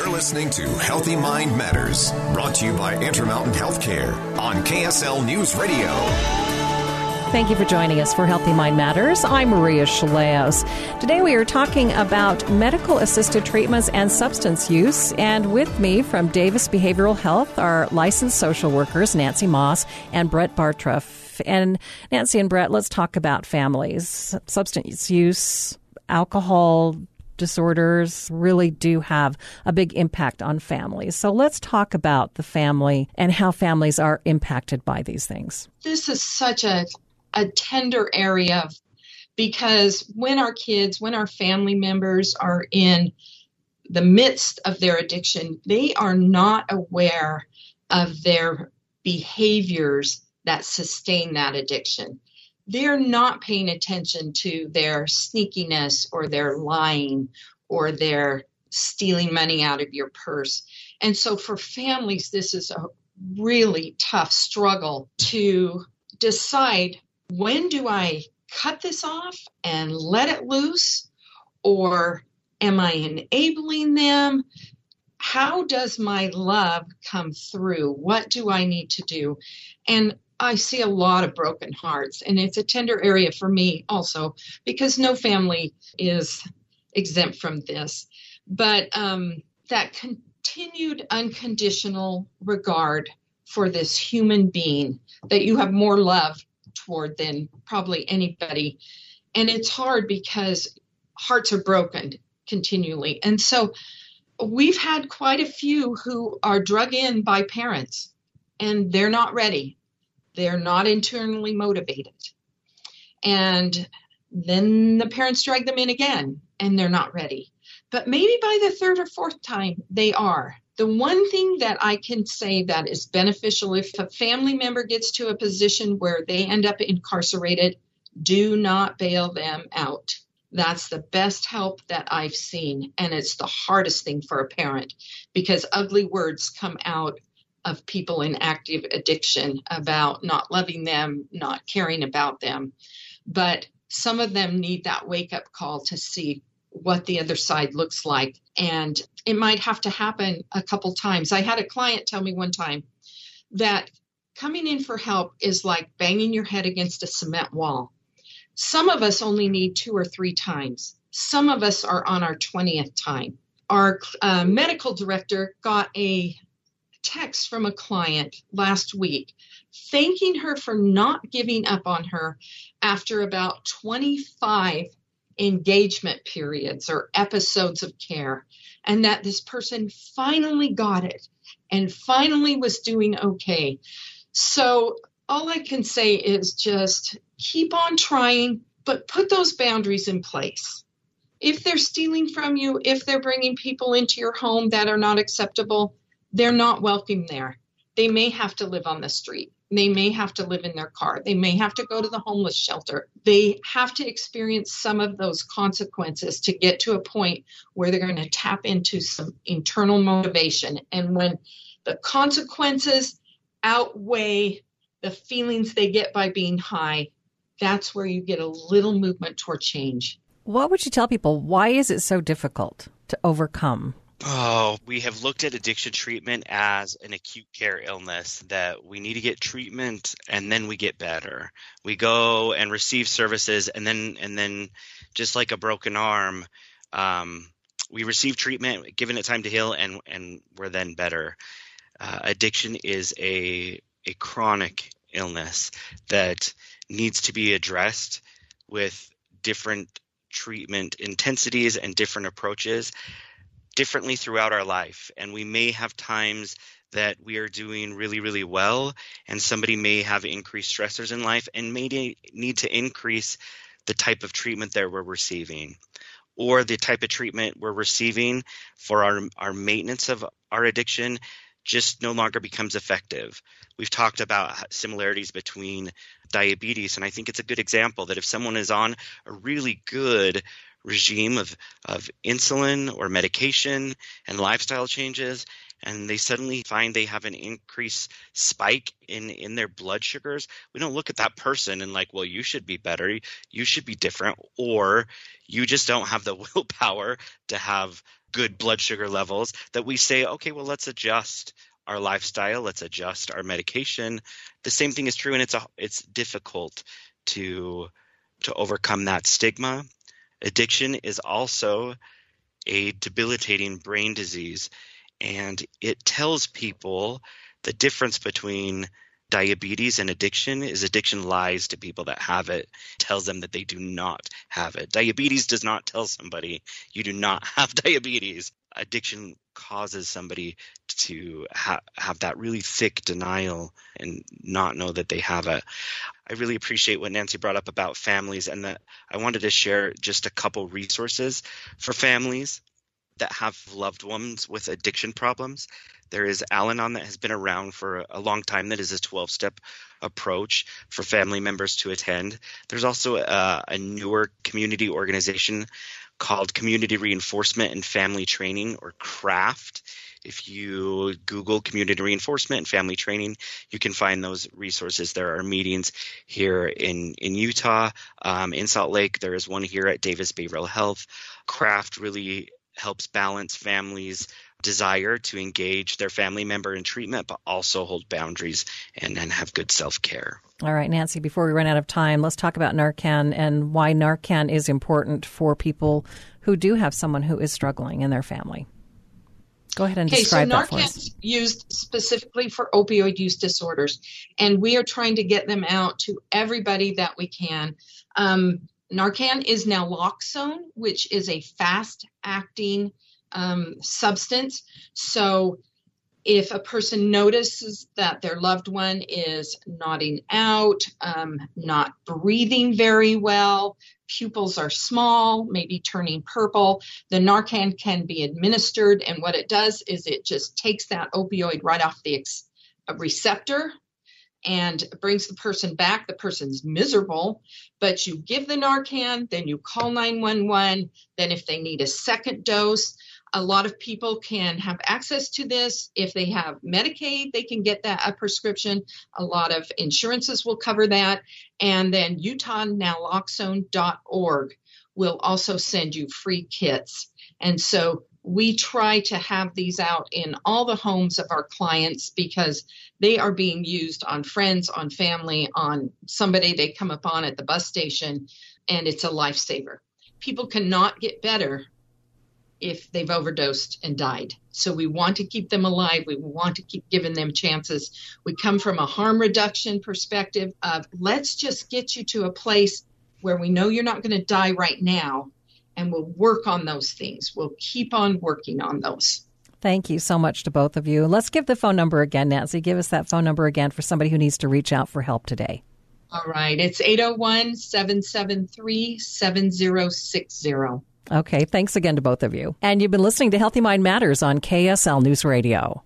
You're listening to Healthy Mind Matters, brought to you by Intermountain Healthcare on KSL News Radio. Thank you for joining us for Healthy Mind Matters. I'm Maria Shilaos. Today we are talking about medical assisted treatments and substance use. And with me from Davis Behavioral Health are licensed social workers Nancy Moss and Brett Bartruff. And Nancy and Brett, let's talk about families. Substance use, alcohol disorders really do have a big impact on families. So let's talk about the family and how families are impacted by these things. This is such a tender area because when our kids, when our family members are in the midst of their addiction, they are not aware of their behaviors that sustain that addiction. They're not paying attention to their sneakiness or their lying or their stealing money out of your purse. And so for families, this is a really tough struggle to decide, when do I cut this off and let it loose? Or am I enabling them? How does my love come through? What do I need to do? And I see a lot of broken hearts, and it's a tender area for me also because no family is exempt from this. But that continued unconditional regard for this human being that you have more love toward than probably anybody. And it's hard because hearts are broken continually. And so we've had quite a few who are drug in by parents, and they're not ready. They're not internally motivated. And then the parents drag them in again, and they're not ready. But maybe by the third or fourth time, they are. The one thing that I can say that is beneficial, if a family member gets to a position where they end up incarcerated, do not bail them out. That's the best help that I've seen. And it's the hardest thing for a parent because ugly words come out of people in active addiction about not loving them, not caring about them. But some of them need that wake-up call to see what the other side looks like. And it might have to happen a couple times. I had a client tell me one time that coming in for help is like banging your head against a cement wall. Some of us only need 2 or 3 times. Some of us are on our 20th time. Our medical director got a text from a client last week thanking her for not giving up on her after about 25 engagement periods or episodes of care, and that this person finally got it and finally was doing okay. So all I can say is just keep on trying, but put those boundaries in place. If they're stealing from you, if they're bringing people into your home that are not acceptable, they're not welcome there. They may have to live on the street. They may have to live in their car. They may have to go to the homeless shelter. They have to experience some of those consequences to get to a point where they're going to tap into some internal motivation. And when the consequences outweigh the feelings they get by being high, that's where you get a little movement toward change. What would you tell people? Why is it so difficult to overcome? Oh, we have looked at addiction treatment as an acute care illness that we need to get treatment and then we get better. We go and receive services and then just like a broken arm, we receive treatment, given it time to heal, and we're then better. Addiction is a chronic illness that needs to be addressed with different treatment intensities and different approaches differently throughout our life. And we may have times that we are doing really, really well, and somebody may have increased stressors in life and may need to increase the type of treatment that we're receiving, or the type of treatment we're receiving for our maintenance of our addiction just no longer becomes effective. We've talked about similarities between diabetes, and I think it's a good example that if someone is on a really good regime of insulin or medication and lifestyle changes, and they suddenly find they have an increased spike in their blood sugars, we don't look at that person and like, well, you should be better, you should be different, or you just don't have the willpower to have good blood sugar levels, that we say, okay, well, let's adjust our lifestyle, let's adjust our medication. The same thing is true, and it's difficult to overcome that stigma. Addiction is also a debilitating brain disease, and it tells people the difference between diabetes and addiction is addiction lies to people that have it, tells them that they do not have it. Diabetes does not tell somebody you do not have diabetes. Addiction causes somebody to have that really thick denial and not know that they have it. I really appreciate what Nancy brought up about families, and that I wanted to share just a couple resources for families that have loved ones with addiction problems. There is Al-Anon that has been around for a long time that is a 12-step approach for family members to attend. There's also a newer community organization called Community Reinforcement and Family Training, or CRAFT. If you Google Community Reinforcement and Family Training, you can find those resources. There are meetings here in Utah, in Salt Lake. There is one here at Davis Behavioral Health. CRAFT really helps balance families' desire to engage their family member in treatment, but also hold boundaries and have good self-care. All right, Nancy, before we run out of time, let's talk about Narcan and why Narcan is important for people who do have someone who is struggling in their family. Go ahead and describe that for us. Okay, so Narcan's used specifically for opioid use disorders, and we are trying to get them out to everybody that we can. Narcan is naloxone, which is a fast-acting substance. So if a person notices that their loved one is nodding out, not breathing very well, pupils are small, maybe turning purple, the Narcan can be administered. And what it does is it just takes that opioid right off the receptor and brings the person back. The person's miserable, but you give the Narcan, then you call 911. Then if they need a second dose, a lot of people can have access to this. If they have Medicaid, they can get that a prescription. A lot of insurances will cover that. And then utahnaloxone.org will also send you free kits. And so we try to have these out in all the homes of our clients because they are being used on friends, on family, on somebody they come upon at the bus station, and it's a lifesaver. People cannot get better if they've overdosed and died. So we want to keep them alive. We want to keep giving them chances. We come from a harm reduction perspective of let's just get you to a place where we know you're not going to die right now. And we'll work on those things. We'll keep on working on those. Thank you so much to both of you. Let's give the phone number again, Nancy. Give us that phone number again for somebody who needs to reach out for help today. All right. It's 801-773-7060. Okay. Thanks again to both of you. And you've been listening to Healthy Mind Matters on KSL News Radio.